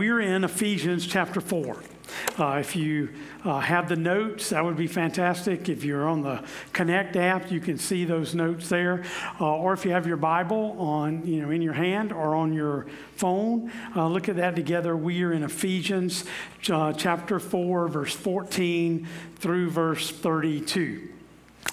we're in Ephesians chapter 4. If you have the notes, that would be fantastic. If you're on the Connect app, you can see those notes there. Or if you have your Bible on, in your hand or on your phone, look at that together. We are in Ephesians chapter 4, verse 14 through verse 32.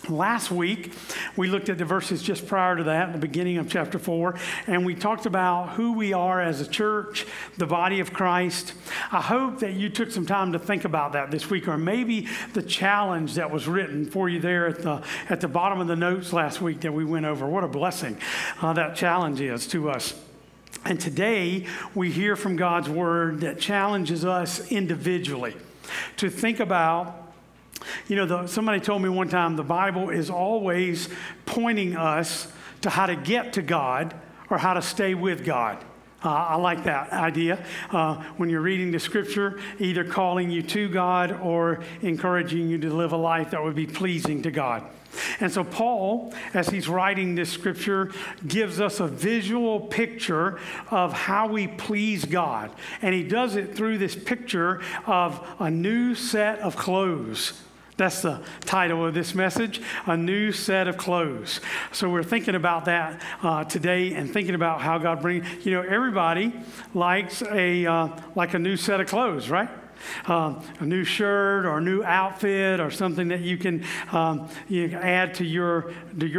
Last week, we looked at the verses just prior to that, the beginning of chapter 4, and we talked about who we are as a church, the body of Christ. I hope that you took some time to think about that this week, or maybe the challenge that was written for you there at the bottom of the notes last week that we went over. What a blessing that challenge is to us. And today, we hear from God's Word that challenges us individually to think about. Somebody told me one time the Bible is always pointing us to how to get to God or how to stay with God. I like that idea. When you're reading the Scripture, either calling you to God or encouraging you to live a life that would be pleasing to God. And so Paul, as he's writing this Scripture, gives us a visual picture of how we please God. And he does it through this picture of a new set of clothes. That's the title of this message, A New Set of Clothes. So we're thinking about that today and thinking about how God brings, everybody likes a new set of clothes, right? A new shirt or a new outfit or something that you can add to your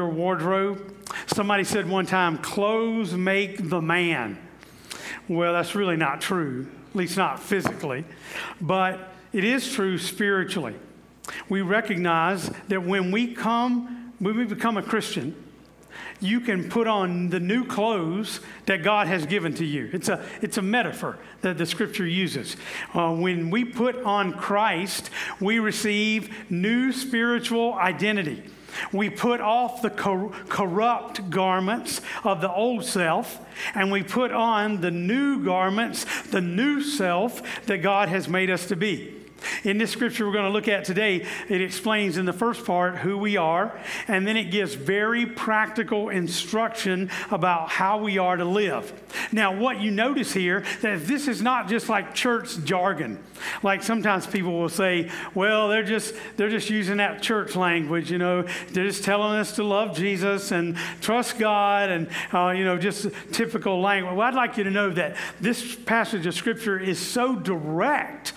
wardrobe. Somebody said one time, clothes make the man. Well, that's really not true, at least not physically, but it is true spiritually. We recognize that when we become a Christian, you can put on the new clothes that God has given to you. It's a metaphor that the Scripture uses. When we put on Christ, we receive new spiritual identity. We put off the corrupt garments of the old self, and we put on the new garments, the new self that God has made us to be. In this Scripture we're going to look at today, it explains in the first part who we are, and then it gives very practical instruction about how we are to live. Now, what you notice here, that this is not just like church jargon. Like sometimes people will say, well, they're just using that church language, They're just telling us to love Jesus and trust God and, just typical language. Well, I'd like you to know that this passage of Scripture is so direct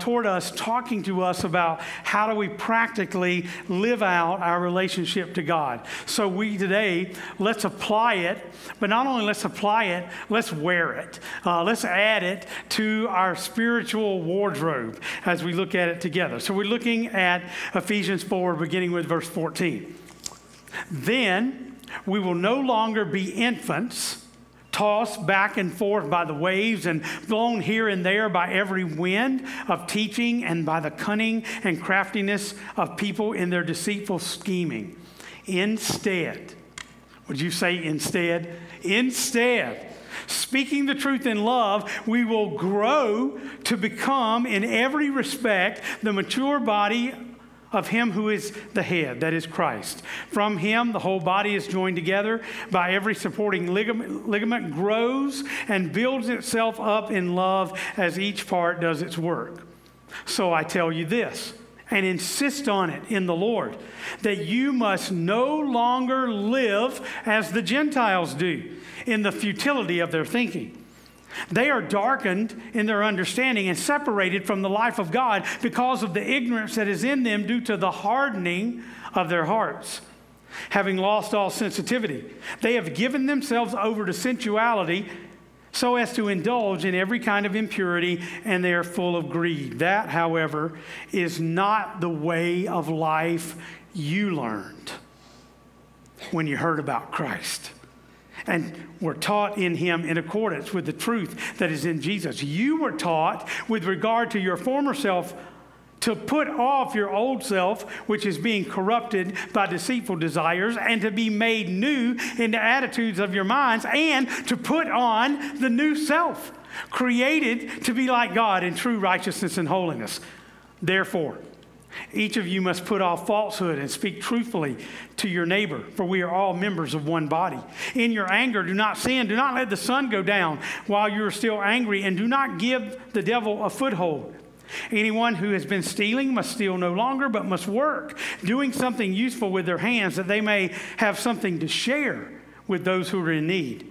toward us. Talking to us about how do we practically live out our relationship to God. So we today, let's apply it, but not only let's apply it, let's wear it. Let's add it to our spiritual wardrobe as we look at it together. So we're looking at Ephesians 4, beginning with verse 14. Then we will no longer be infants, tossed back and forth by the waves and blown here and there by every wind of teaching and by the cunning and craftiness of people in their deceitful scheming. Instead, would you say instead? Instead, speaking the truth in love, we will grow to become in every respect the mature body of him who is the head, that is Christ. From him, the whole body is joined together by every supporting ligament, grows and builds itself up in love as each part does its work. So I tell you this, and insist on it in the Lord, that you must no longer live as the Gentiles do in the futility of their thinking. They are darkened in their understanding and separated from the life of God because of the ignorance that is in them due to the hardening of their hearts. Having lost all sensitivity, they have given themselves over to sensuality so as to indulge in every kind of impurity, and they are full of greed. That, however, is not the way of life you learned when you heard about Christ. And were taught in him in accordance with the truth that is in Jesus. You were taught with regard to your former self to put off your old self, which is being corrupted by deceitful desires, and to be made new in the attitudes of your minds, and to put on the new self, created to be like God in true righteousness and holiness. Therefore, Each of you must put off falsehood and speak truthfully to your neighbor, for we are all members of one body. In your anger, do not sin. Do not let the sun go down while you are still angry, and do not give the devil a foothold. Anyone who has been stealing must steal no longer, but must work, doing something useful with their hands, that they may have something to share with those who are in need.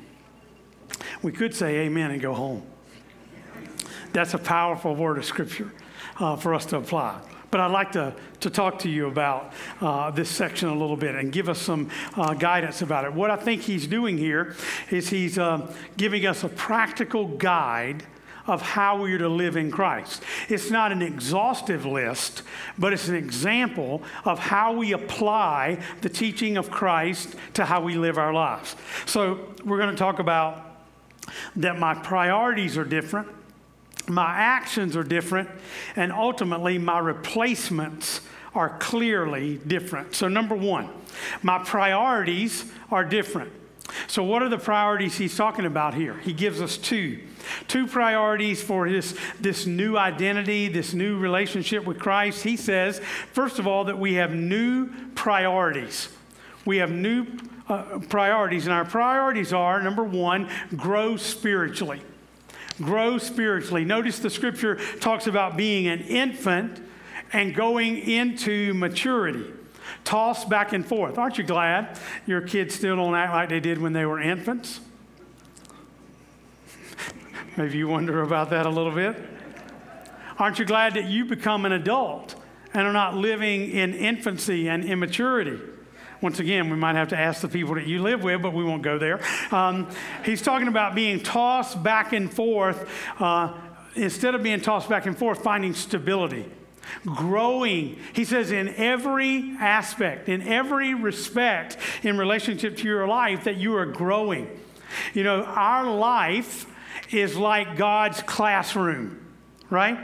We could say amen and go home. That's a powerful word of Scripture for us to apply. But I'd like to talk to you about this section a little bit and give us some guidance about it. What I think he's doing here is he's giving us a practical guide of how we are to live in Christ. It's not an exhaustive list, but it's an example of how we apply the teaching of Christ to how we live our lives. So we're going to talk about that my priorities are different, my actions are different, and ultimately my replacements are clearly different. So number one, my priorities are different. So what are the priorities he's talking about here? He gives us two priorities for this new identity, this new relationship with Christ. He says, first of all, that we have new priorities. We have new priorities, and our priorities are, number one, grow spiritually. Grow spiritually. Notice the Scripture talks about being an infant and going into maturity. Tossed back and forth. Aren't you glad your kids still don't act like they did when they were infants? Maybe you wonder about that a little bit. Aren't you glad that you become an adult and are not living in infancy and immaturity? Once again, we might have to ask the people that you live with, but we won't go there. He's talking about being tossed back and forth. Instead of being tossed back and forth, finding stability. Growing, he says, in every aspect, in every respect, in relationship to your life, that you are growing. You know, our life is like God's classroom, right?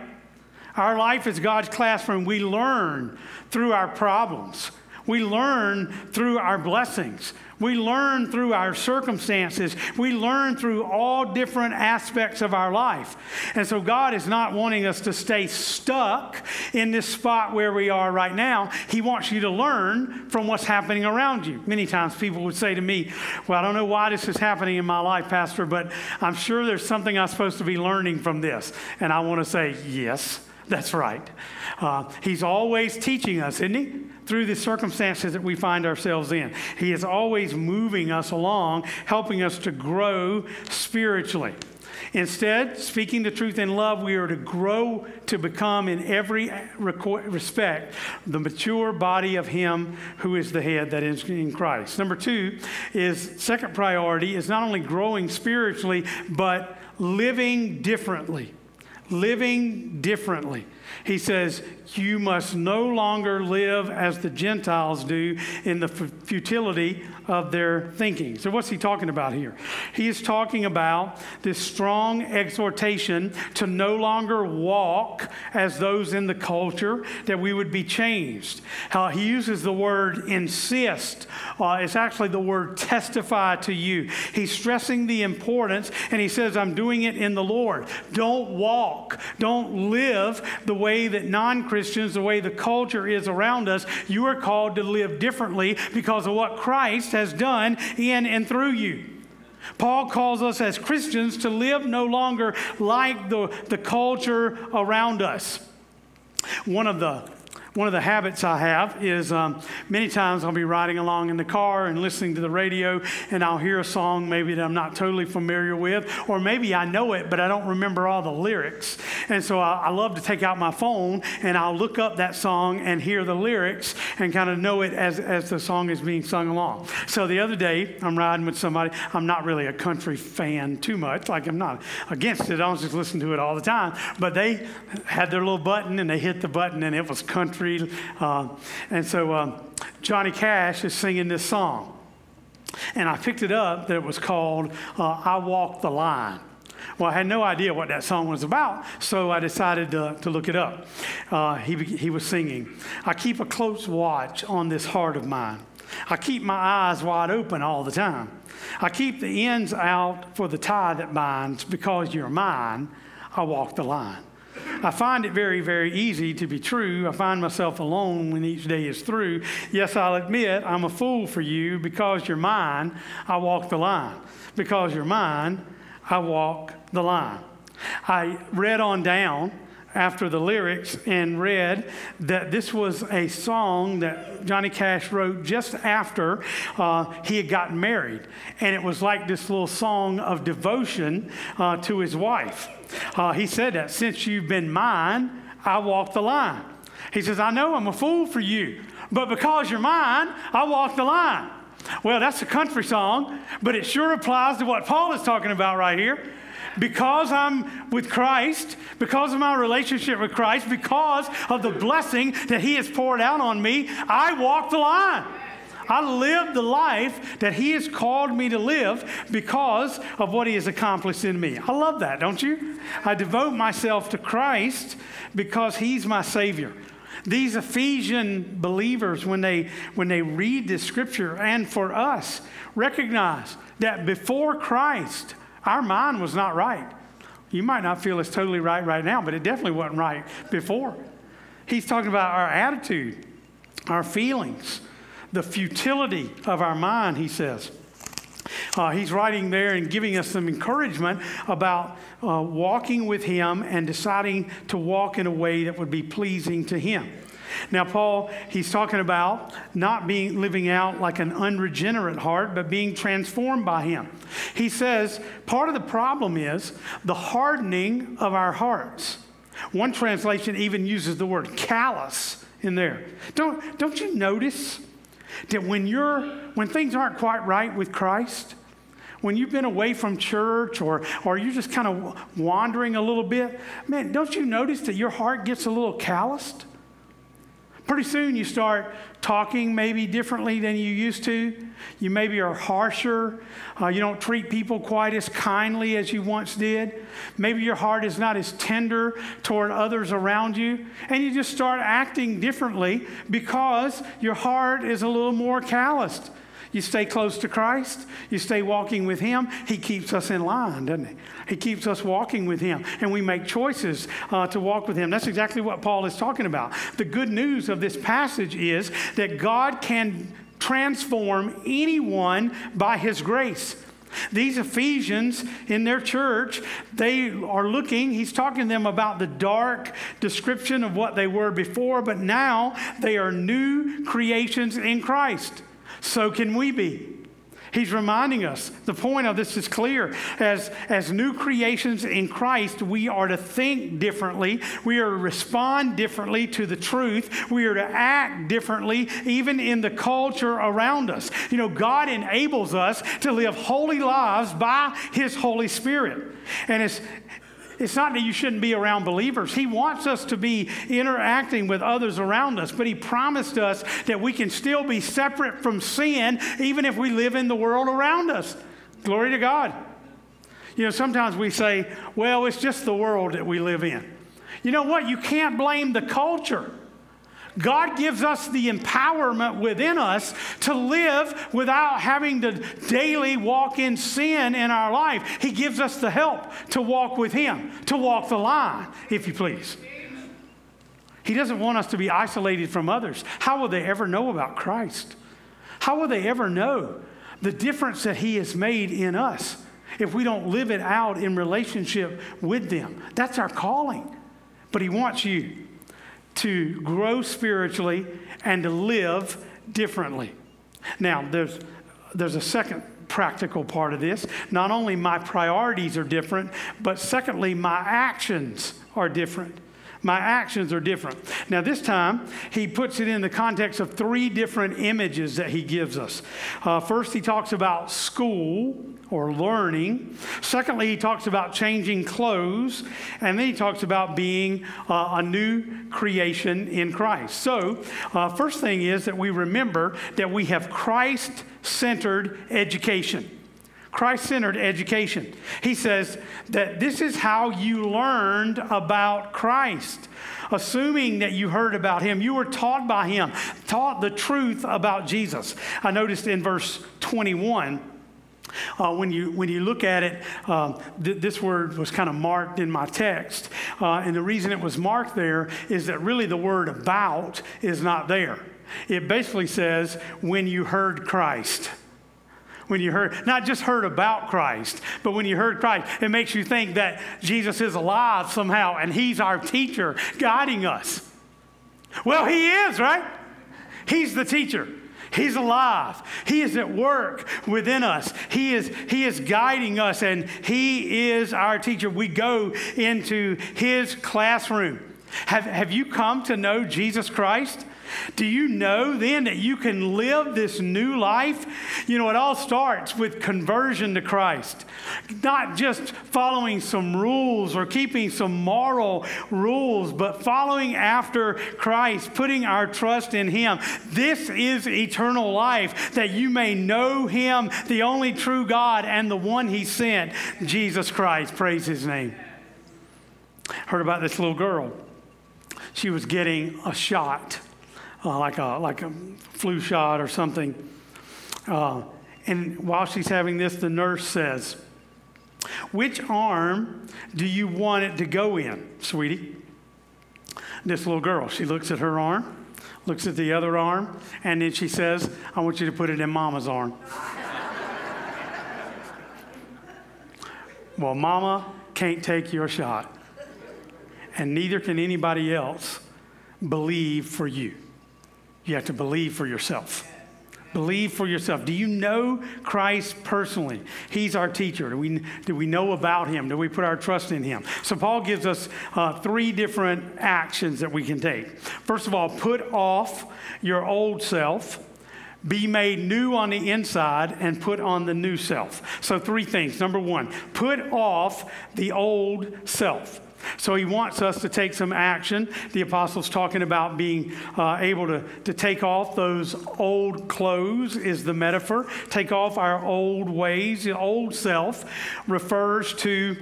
Our life is God's classroom. We learn through our problems. We learn through our blessings. We learn through our circumstances. We learn through all different aspects of our life. And so God is not wanting us to stay stuck in this spot where we are right now. He wants you to learn from what's happening around you. Many times people would say to me, well, I don't know why this is happening in my life, Pastor, but I'm sure there's something I'm supposed to be learning from this. And I want to say, yes, that's right. He's always teaching us, isn't he? Through the circumstances that we find ourselves in. He is always moving us along, helping us to grow spiritually. Instead, speaking the truth in love, we are to grow to become in every respect the mature body of him who is the head, that is in Christ. Number two is, second priority, is not only growing spiritually, but living differently. Living differently. He says, you must no longer live as the Gentiles do in the futility of their thinking. So what's he talking about here? He is talking about this strong exhortation to no longer walk as those in the culture, that we would be changed. How he uses the word insist. It's actually the word testify to you. He's stressing the importance, and he says, I'm doing it in the Lord. Don't walk. Don't live the way that non-Christians, the way the culture is around us. You are called to live differently because of what Christ has done in and through you. Paul calls us as Christians to live no longer like the culture around us. One of the habits I have is many times I'll be riding along in the car and listening to the radio, and I'll hear a song maybe that I'm not totally familiar with, or maybe I know it, but I don't remember all the lyrics. And so I love to take out my phone, and I'll look up that song and hear the lyrics and kind of know it as the song is being sung along. So the other day, I'm riding with somebody. I'm not really a country fan too much. Like, I'm not against it. I don't just listen to it all the time. But they had their little button, and they hit the button, and it was country country. And so Johnny Cash is singing this song. And I picked it up that it was called I Walk the Line. Well, I had no idea what that song was about, so I decided to look it up. He was singing, I keep a close watch on this heart of mine. I keep my eyes wide open all the time. I keep the ends out for the tie that binds. Because you're mine, I walk the line. I find it very, very easy to be true. I find myself alone when each day is through. Yes, I'll admit I'm a fool for you. Because you're mine, I walk the line. Because you're mine, I walk the line. I read on down after the lyrics and read that this was a song that Johnny Cash wrote just after he had gotten married. And it was like this little song of devotion to his wife. He said that, since you've been mine, I walk the line. He says, I know I'm a fool for you, but because you're mine, I walk the line. Well, that's a country song, but it sure applies to what Paul is talking about right here. Because I'm with Christ, because of my relationship with Christ, because of the blessing that he has poured out on me, I walk the line. I live the life that he has called me to live because of what he has accomplished in me. I love that, don't you? I devote myself to Christ because he's my Savior. These Ephesian believers, when they read this scripture, and for us, recognize that before Christ, our mind was not right. You might not feel it's totally right now, but it definitely wasn't right before. He's talking about our attitude, our feelings, the futility of our mind, he says. He's writing there and giving us some encouragement about walking with him and deciding to walk in a way that would be pleasing to him. Now, Paul, he's talking about not being living out like an unregenerate heart, but being transformed by him. He says part of the problem is the hardening of our hearts. One translation even uses the word callous in there. Don't you notice that when things aren't quite right with Christ, when you've been away from church or you're just kind of wandering a little bit, man, don't you notice that your heart gets a little calloused? Pretty soon you start talking maybe differently than you used to. You maybe are harsher. You don't treat people quite as kindly as you once did. Maybe your heart is not as tender toward others around you. And you just start acting differently because your heart is a little more calloused. You stay close to Christ. You stay walking with him. He keeps us in line, doesn't he? He keeps us walking with him, and we make choices to walk with him. That's exactly what Paul is talking about. The good news of this passage is that God can transform anyone by his grace. These Ephesians in their church, they are looking, he's talking to them about the dark description of what they were before, but now they are new creations in Christ. So can we be. He's reminding us. The point of this is clear. As new creations in Christ, we are to think differently. We are to respond differently to the truth. We are to act differently, even in the culture around us. You know, God enables us to live holy lives by his Holy Spirit. And it's not that you shouldn't be around believers. He wants us to be interacting with others around us, but he promised us that we can still be separate from sin, even if we live in the world around us. Glory to God. You know, sometimes we say, well, it's just the world that we live in. You know what? You can't blame the culture. God gives us the empowerment within us to live without having to daily walk in sin in our life. He gives us the help to walk with him, to walk the line, if you please. He doesn't want us to be isolated from others. How will they ever know about Christ? How will they ever know the difference that he has made in us if we don't live it out in relationship with them? That's our calling. But he wants you to grow spiritually and to live differently. Now, there's a second practical part of this. Not only my priorities are different, but secondly, my actions are different. My actions are different. Now this time, he puts it in the context of three different images that he gives us. First, he talks about school or learning. Secondly, he talks about changing clothes. And then he talks about being a new creation in Christ. So first thing is that we remember that we have Christ-centered education. Christ-centered education. He says that this is how you learned about Christ. Assuming that you heard about him, you were taught by him, taught the truth about Jesus. I noticed in verse 21, when you look at it, this word was kind of marked in my text. And the reason it was marked there is that really the word about is not there. It basically says, when you heard Christ. When you heard, not just heard about Christ, but when you heard Christ, it makes you think that Jesus is alive somehow and he's our teacher guiding us. Well, he is, right? He's the teacher. He's alive. He is at work within us. He is guiding us and he is our teacher. We go into his classroom. Have you come to know Jesus Christ? Do you know then that you can live this new life? You know, it all starts with conversion to Christ. Not just following some rules or keeping some moral rules, but following after Christ, putting our trust in him. This is eternal life, that you may know him, the only true God, and the one he sent, Jesus Christ. Praise his name. Heard about this little girl. She was getting a shot. Like a flu shot or something. And while she's having this, the nurse says, "Which arm do you want it to go in, sweetie?" This little girl, she looks at her arm, looks at the other arm, and then she says, "I want you to put it in Mama's arm." Well, Mama can't take your shot, and neither can anybody else believe for you. You have to believe for yourself. Believe for yourself. Do you know Christ personally? He's our teacher. Do we know about him? Do we put our trust in him? So Paul gives us three different actions that we can take. First of all, put off your old self. Be made new on the inside and put on the new self. So three things. Number one, put off the old self. So he wants us to take some action. The apostle's talking about being able to take off those old clothes is the metaphor. Take off our old ways. The old self refers to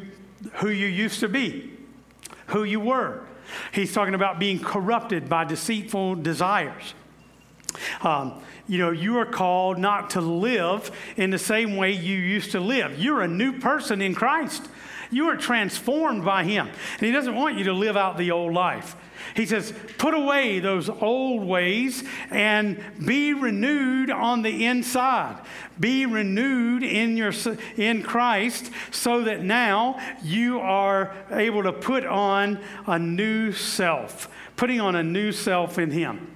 who you used to be, who you were. He's talking about being corrupted by deceitful desires. You are called not to live in the same way you used to live. You're a new person in Christ. You are transformed by him. And he doesn't want you to live out the old life. He says, put away those old ways and be renewed on the inside. Be renewed in Christ so that now you are able to put on a new self. Putting on a new self in him.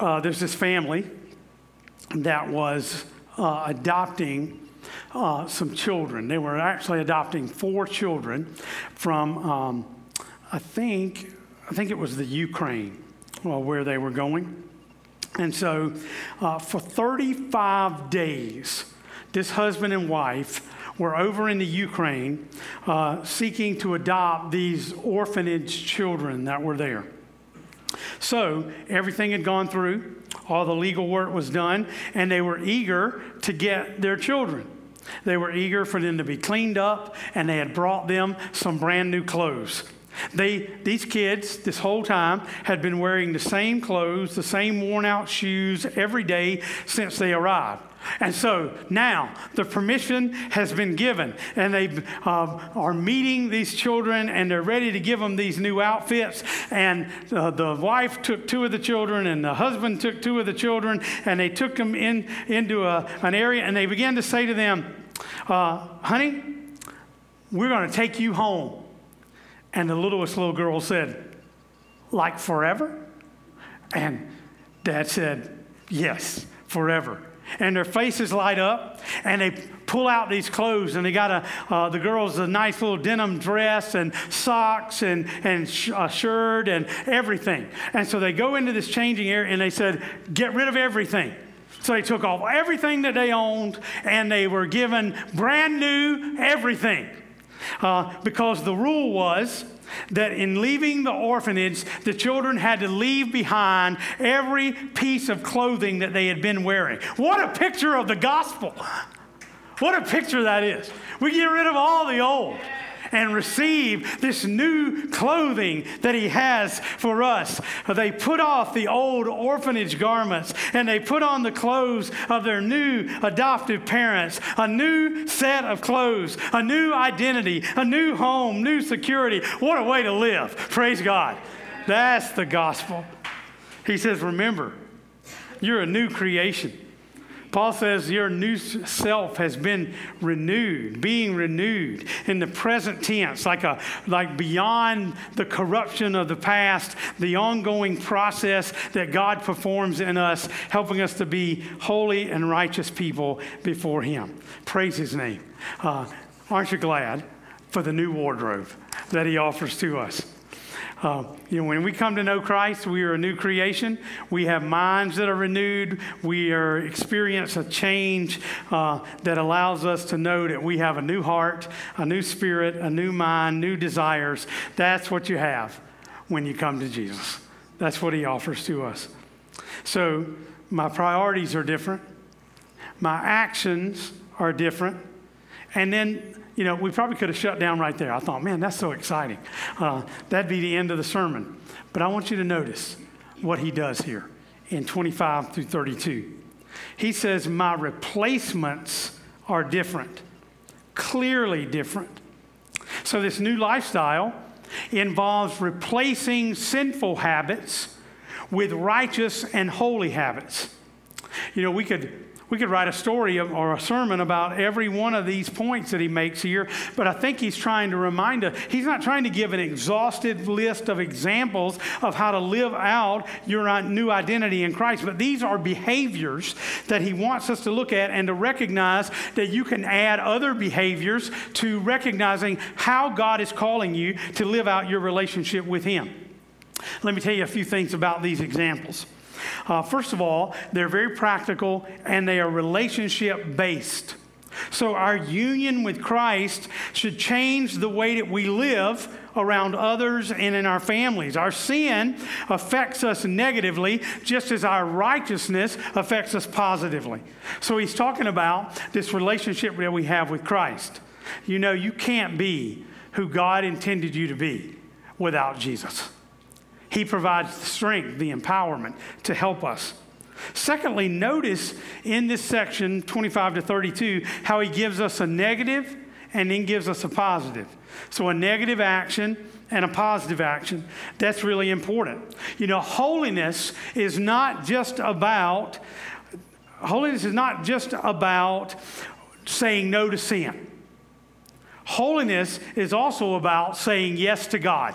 There's this family that was adopting some children. They were actually adopting four children from, I think it was the Ukraine, where they were going. And so for 35 days, this husband and wife were over in the Ukraine seeking to adopt these orphanage children that were there. So everything had gone through, all the legal work was done, and they were eager to get their children. They were eager for them to be cleaned up, and they had brought them some brand new clothes. These kids, this whole time, had been wearing the same clothes, the same worn-out shoes every day since they arrived. And so now the permission has been given, and they are meeting these children, and they're ready to give them these new outfits. And the wife took two of the children, and the husband took two of the children, and they took them into an area, and they began to say to them, "Honey, we're going to take you home." And the littlest little girl said, "Like forever?" And Dad said, "Yes, forever." And their faces light up, and they pull out these clothes, and they got the girls a nice little denim dress and socks and a shirt and everything. And so they go into this changing area, and they said, get rid of everything. So they took off everything that they owned, and they were given brand new everything. Because the rule was that in leaving the orphanage, the children had to leave behind every piece of clothing that they had been wearing. What a picture of the gospel. What a picture that is. We get rid of all the old and receive this new clothing that he has for us. They put off the old orphanage garments, and they put on the clothes of their new adoptive parents, a new set of clothes, a new identity, a new home, new security. What a way to live. Praise God. That's the gospel. He says, remember, you're a new creation. Paul says your new self has been renewed, being renewed in the present tense, like beyond the corruption of the past, the ongoing process that God performs in us, helping us to be holy and righteous people before him. Praise his name. Aren't you glad for the new wardrobe that he offers to us? When we come to know Christ, we are a new creation. We have minds that are renewed. We are experience a change that allows us to know that we have a new heart, a new spirit, a new mind, new desires. That's what you have when you come to Jesus. That's what he offers to us. So my priorities are different. My actions are different. And then we probably could have shut down right there. I thought, man, that's so exciting. That'd be the end of the sermon. But I want you to notice what he does here in 25 through 32. He says, my replacements are different, clearly different. So this new lifestyle involves replacing sinful habits with righteous and holy habits. We could write a story or a sermon about every one of these points that he makes here, but I think he's trying to remind us. He's not trying to give an exhaustive list of examples of how to live out your new identity in Christ, but these are behaviors that he wants us to look at and to recognize that you can add other behaviors to recognizing how God is calling you to live out your relationship with him. Let me tell you a few things about these examples. First of all, they're very practical and they are relationship-based. So our union with Christ should change the way that we live around others and in our families. Our sin affects us negatively, just as our righteousness affects us positively. So he's talking about this relationship that we have with Christ. You can't be who God intended you to be without Jesus. He provides the strength, the empowerment to help us. Secondly, notice in this section, 25 to 32, how he gives us a negative and then gives us a positive. So a negative action and a positive action. That's really important. Holiness is not just about saying no to sin. Holiness is also about saying yes to God.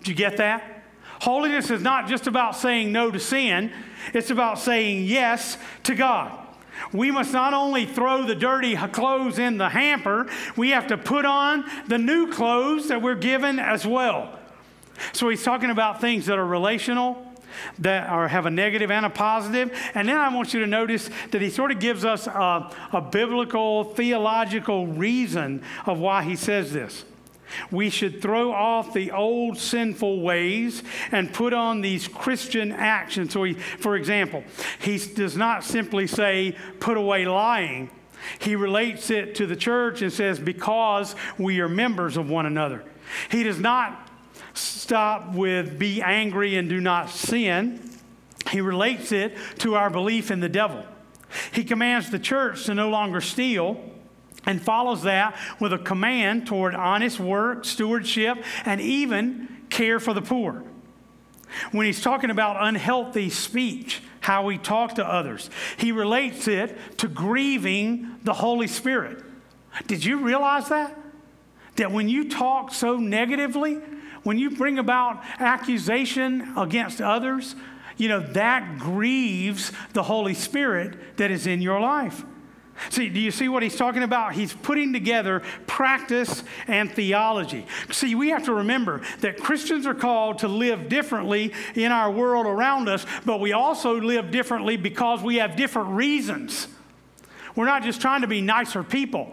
Did you get that? Holiness is not just about saying no to sin. It's about saying yes to God. We must not only throw the dirty clothes in the hamper, we have to put on the new clothes that we're given as well. So he's talking about things that are relational, that have a negative and a positive. And then I want you to notice that he sort of gives us a biblical, theological reason of why he says this. We should throw off the old sinful ways and put on these Christian actions. So, for example, he does not simply say, put away lying. He relates it to the church and says, because we are members of one another. He does not stop with be angry and do not sin. He relates it to our belief in the devil. He commands the church to no longer steal, and follows that with a command toward honest work, stewardship, and even care for the poor. When he's talking about unhealthy speech, how we talk to others, he relates it to grieving the Holy Spirit. Did you realize that? That when you talk so negatively, when you bring about accusation against others, that grieves the Holy Spirit that is in your life. See, do you see what he's talking about? He's putting together practice and theology. See, we have to remember that Christians are called to live differently in our world around us, but we also live differently because we have different reasons. We're not just trying to be nicer people.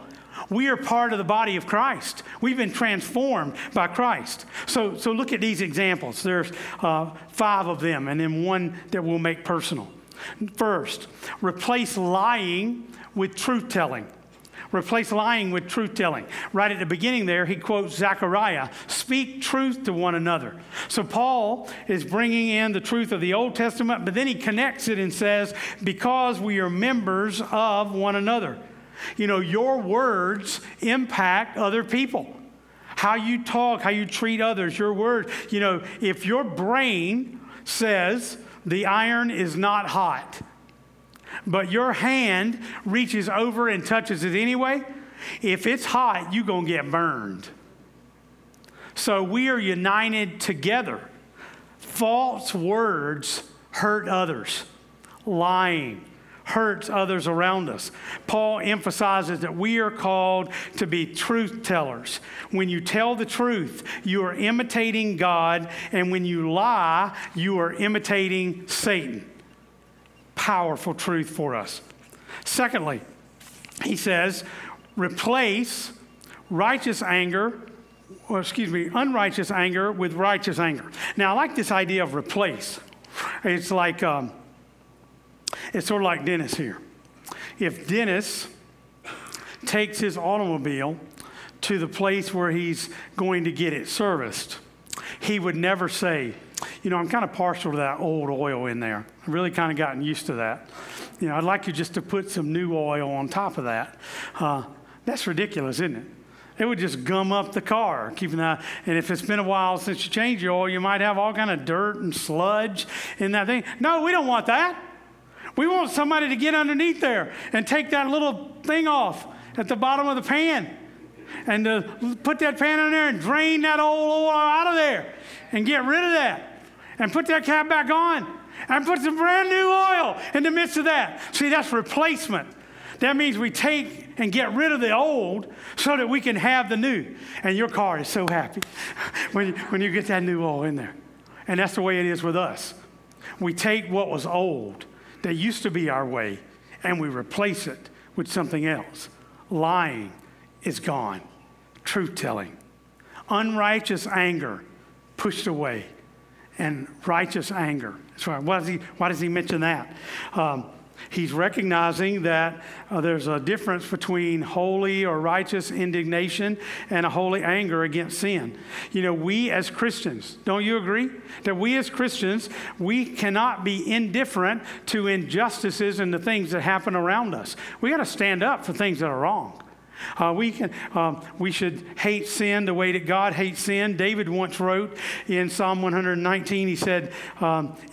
We are part of the body of Christ. We've been transformed by Christ. So look at these examples. There's five of them, and then one that we'll make personal. First, replace lying with truth-telling. Replace lying with truth-telling. Right at the beginning there, he quotes Zechariah, speak truth to one another. So Paul is bringing in the truth of the Old Testament, but then he connects it and says, because we are members of one another. You know, your words impact other people. How you talk, how you treat others, your words. You know, if your brain says the iron is not hot, but your hand reaches over and touches it anyway, if it's hot, you're going to get burned. So we are united together. False words hurt others. Lying hurts others around us. Paul emphasizes that we are called to be truth tellers. When you tell the truth, you are imitating God, and when you lie, you are imitating Satan. Powerful truth for us. Secondly, he says, replace unrighteous anger with righteous anger. Now, I like this idea of replace. It's like, it's sort of like Dennis here. If Dennis takes his automobile to the place where he's going to get it serviced, he would never say, you know, I'm kind of partial to that old oil in there. I've really kind of gotten used to that. You know, I'd like you just to put some new oil on top of that. That's ridiculous, isn't it? It would just gum up the car. Keep an eye. And if it's been a while since you changed your oil, you might have all kind of dirt and sludge in that thing. No, we don't want that. We want somebody to get underneath there and take that little thing off at the bottom of the pan and to put that pan in there and drain that old oil out of there and get rid of that and put that cap back on and put some brand new oil in the midst of that. See, that's replacement. That means we take and get rid of the old so that we can have the new. And your car is so happy when you get that new oil in there. And that's the way it is with us. We take what was old that used to be our way, and we replace it with something else. Lying is gone. Truth-telling. Unrighteous anger pushed away. And righteous anger. That's right. Why does he mention that? He's recognizing that there's a difference between holy or righteous indignation and a holy anger against sin. You know, we as Christians, don't you agree? That we as Christians, we cannot be indifferent to injustices and the things that happen around us. We got to stand up for things that are wrong. We should hate sin the way that God hates sin. David once wrote in Psalm 119, he said,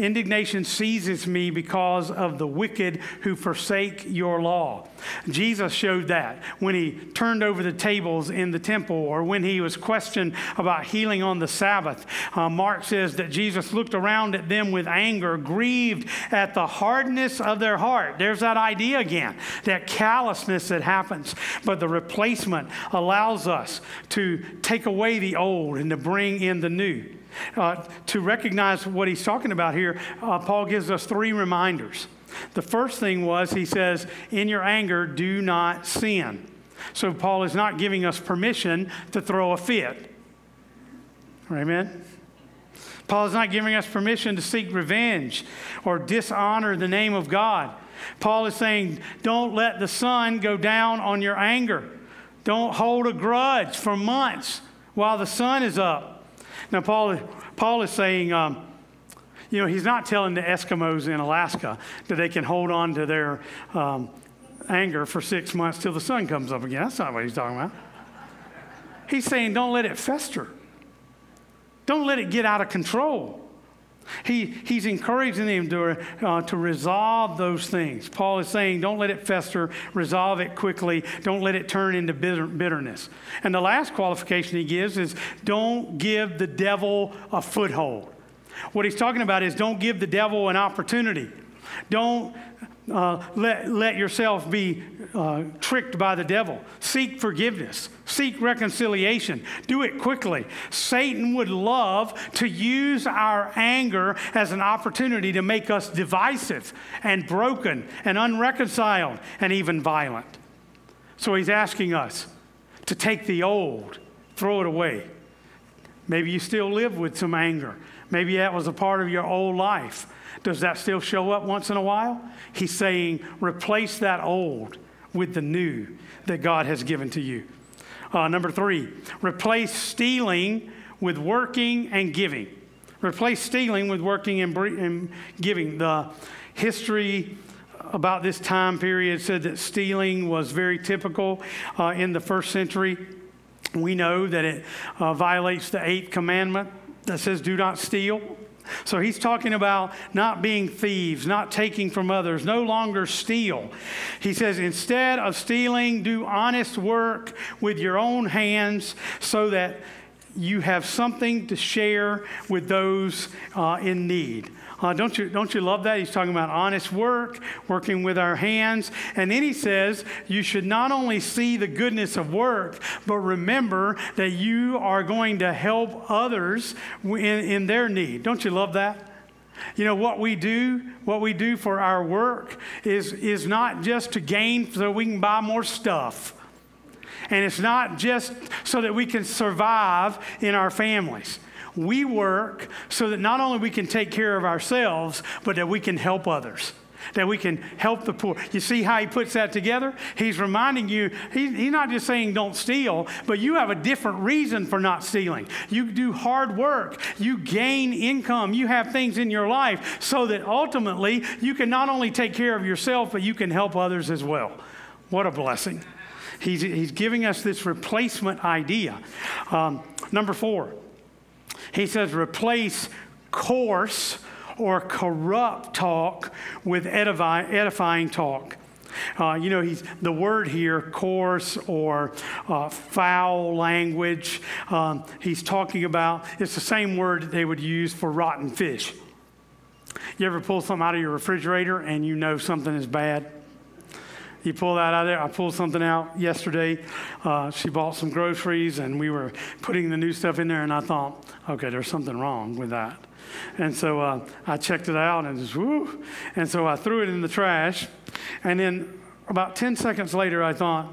indignation seizes me because of the wicked who forsake your law. Jesus showed that when he turned over the tables in the temple or when he was questioned about healing on the Sabbath. Mark says that Jesus looked around at them with anger, grieved at the hardness of their heart. There's that idea again, that callousness that happens. But the replacement allows us to take away the old and to bring in the new. To recognize what he's talking about here, Paul gives us three reminders. The first thing was, he says, in your anger, do not sin. So Paul is not giving us permission to throw a fit. Amen? Paul is not giving us permission to seek revenge or dishonor the name of God. Paul is saying, don't let the sun go down on your anger. Don't hold a grudge for months while the sun is up. Now, Paul is saying, you know, he's not telling the Eskimos in Alaska that they can hold on to their anger for 6 months till the sun comes up again. That's not what he's talking about. He's saying, don't let it fester. Don't let it get out of control. He's encouraging them to resolve those things. Paul is saying, don't let it fester. Resolve it quickly. Don't let it turn into bitterness. And the last qualification he gives is, don't give the devil a foothold. What he's talking about is, don't give the devil an opportunity. Don't let yourself be tricked by the devil. Seek forgiveness. Seek reconciliation. Do it quickly. Satan would love to use our anger as an opportunity to make us divisive and broken and unreconciled and even violent. So he's asking us to take the old, throw it away. Maybe you still live with some anger. Maybe that was a part of your old life. Does that still show up once in a while? He's saying, replace that old with the new that God has given to you. Number three, replace stealing with working and giving. Replace stealing with working and giving. The history about this time period said that stealing was very typical in the first century. We know that it violates the eighth commandment that says, do not steal. So he's talking about not being thieves, not taking from others, no longer steal. He says, instead of stealing, do honest work with your own hands so that you have something to share with those in need. Don't you love that? He's talking about honest work, working with our hands. And then he says, you should not only see the goodness of work, but remember that you are going to help others in their need. Don't you love that? You know, what we do for our work is not just to gain so we can buy more stuff. And it's not just so that we can survive in our families. We work so that not only we can take care of ourselves, but that we can help others, that we can help the poor. You see how he puts that together? He's reminding you, he's not just saying don't steal, but you have a different reason for not stealing. You do hard work. You gain income. You have things in your life so that ultimately you can not only take care of yourself, but you can help others as well. What a blessing. He's giving us this replacement idea. Number four. He says, replace coarse or corrupt talk with edifying talk. The word here, coarse or foul language, he's talking about, it's the same word that they would use for rotten fish. You ever pull something out of your refrigerator and you know something is bad? You pull that out of there. I pulled something out yesterday. She bought some groceries, and we were putting the new stuff in there, and I thought, okay, there's something wrong with that. And so I checked it out, and just whoo. And so I threw it in the trash. And then about 10 seconds later, I thought,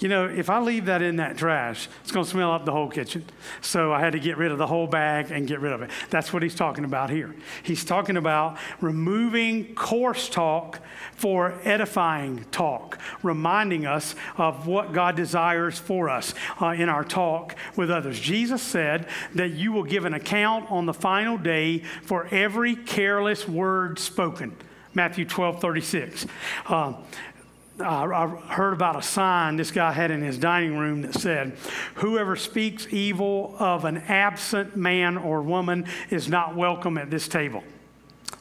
if I leave that in that trash, it's going to smell up the whole kitchen. So I had to get rid of the whole bag and get rid of it. That's what he's talking about here. He's talking about removing coarse talk for edifying talk, reminding us of what God desires for us in our talk with others. Jesus said that you will give an account on the final day for every careless word spoken. Matthew 12:36. I heard about a sign this guy had in his dining room that said, whoever speaks evil of an absent man or woman is not welcome at this table.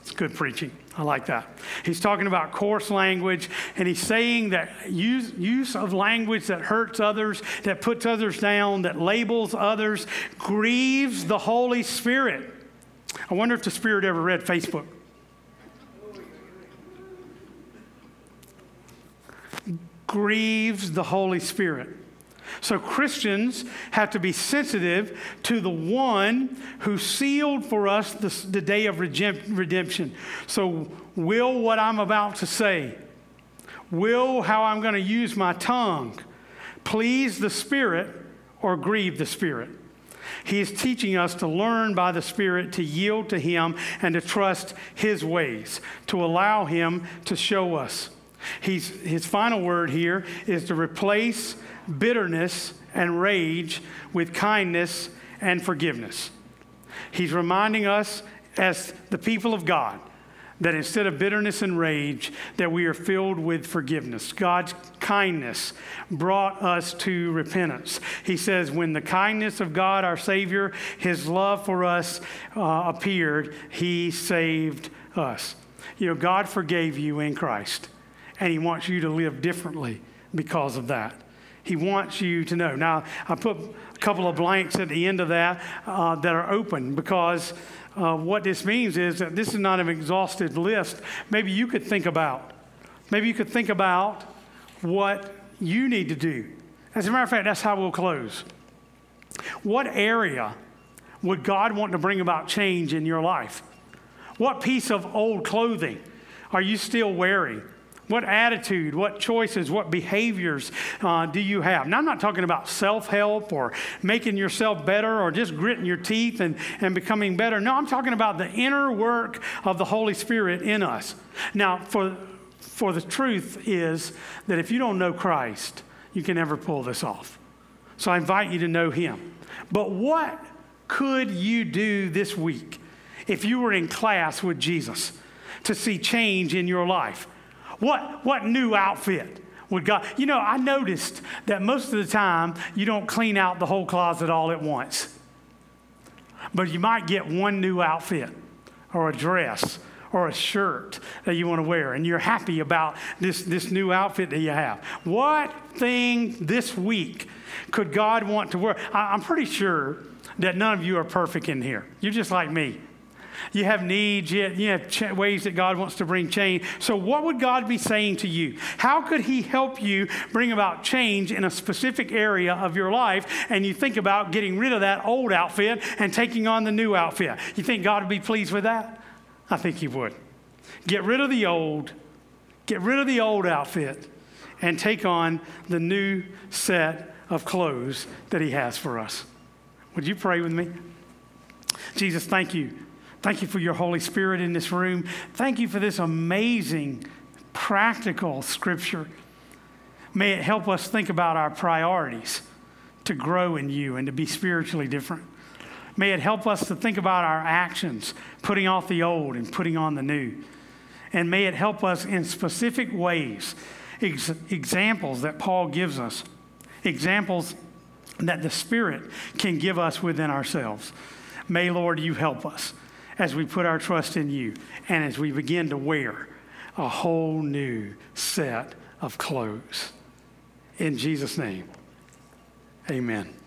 It's good preaching. I like that. He's talking about coarse language, and he's saying that use of language that hurts others, that puts others down, that labels others, grieves the Holy Spirit. I wonder if the Spirit ever read Facebook. Grieves the Holy Spirit. So Christians have to be sensitive to the one who sealed for us the day of redemption. So will what I'm about to say, will how I'm going to use my tongue, please the Spirit or grieve the Spirit? He is teaching us to learn by the Spirit, to yield to Him and to trust His ways, to allow Him to show us. His final word here is to replace bitterness and rage with kindness and forgiveness. He's reminding us as the people of God that instead of bitterness and rage, that we are filled with forgiveness. God's kindness brought us to repentance. He says, when the kindness of God, our Savior, His love for us appeared, He saved us. God forgave you in Christ. And He wants you to live differently because of that. He wants you to know. Now, I put a couple of blanks at the end of that that are open because what this means is that this is not an exhaustive list. Maybe you could think about Maybe you could think about what you need to do. As a matter of fact, that's how we'll close. What area would God want to bring about change in your life? What piece of old clothing are you still wearing? What attitude, what choices, what behaviors do you have? Now, I'm not talking about self-help or making yourself better or just gritting your teeth and becoming better. No, I'm talking about the inner work of the Holy Spirit in us. Now, for the truth is that if you don't know Christ, you can never pull this off. So I invite you to know him. But what could you do this week if you were in class with Jesus to see change in your life? What new outfit would God? You know, I noticed that most of the time you don't clean out the whole closet all at once. But you might get one new outfit or a dress or a shirt that you want to wear, and you're happy about this new outfit that you have. What thing this week could God want to wear? I'm pretty sure that none of you are perfect in here. You're just like me. You have needs, you have ways that God wants to bring change. So what would God be saying to you? How could he help you bring about change in a specific area of your life? And you think about getting rid of that old outfit and taking on the new outfit. You think God would be pleased with that? I think he would. Get rid of the old outfit and take on the new set of clothes that he has for us. Would you pray with me? Jesus, thank you. Thank you for your Holy Spirit in this room. Thank you for this amazing, practical scripture. May it help us think about our priorities to grow in you and to be spiritually different. May it help us to think about our actions, putting off the old and putting on the new. And may it help us in specific ways, examples that Paul gives us, examples that the Spirit can give us within ourselves. May, Lord, you help us as we put our trust in you and as we begin to wear a whole new set of clothes. In Jesus' name, amen.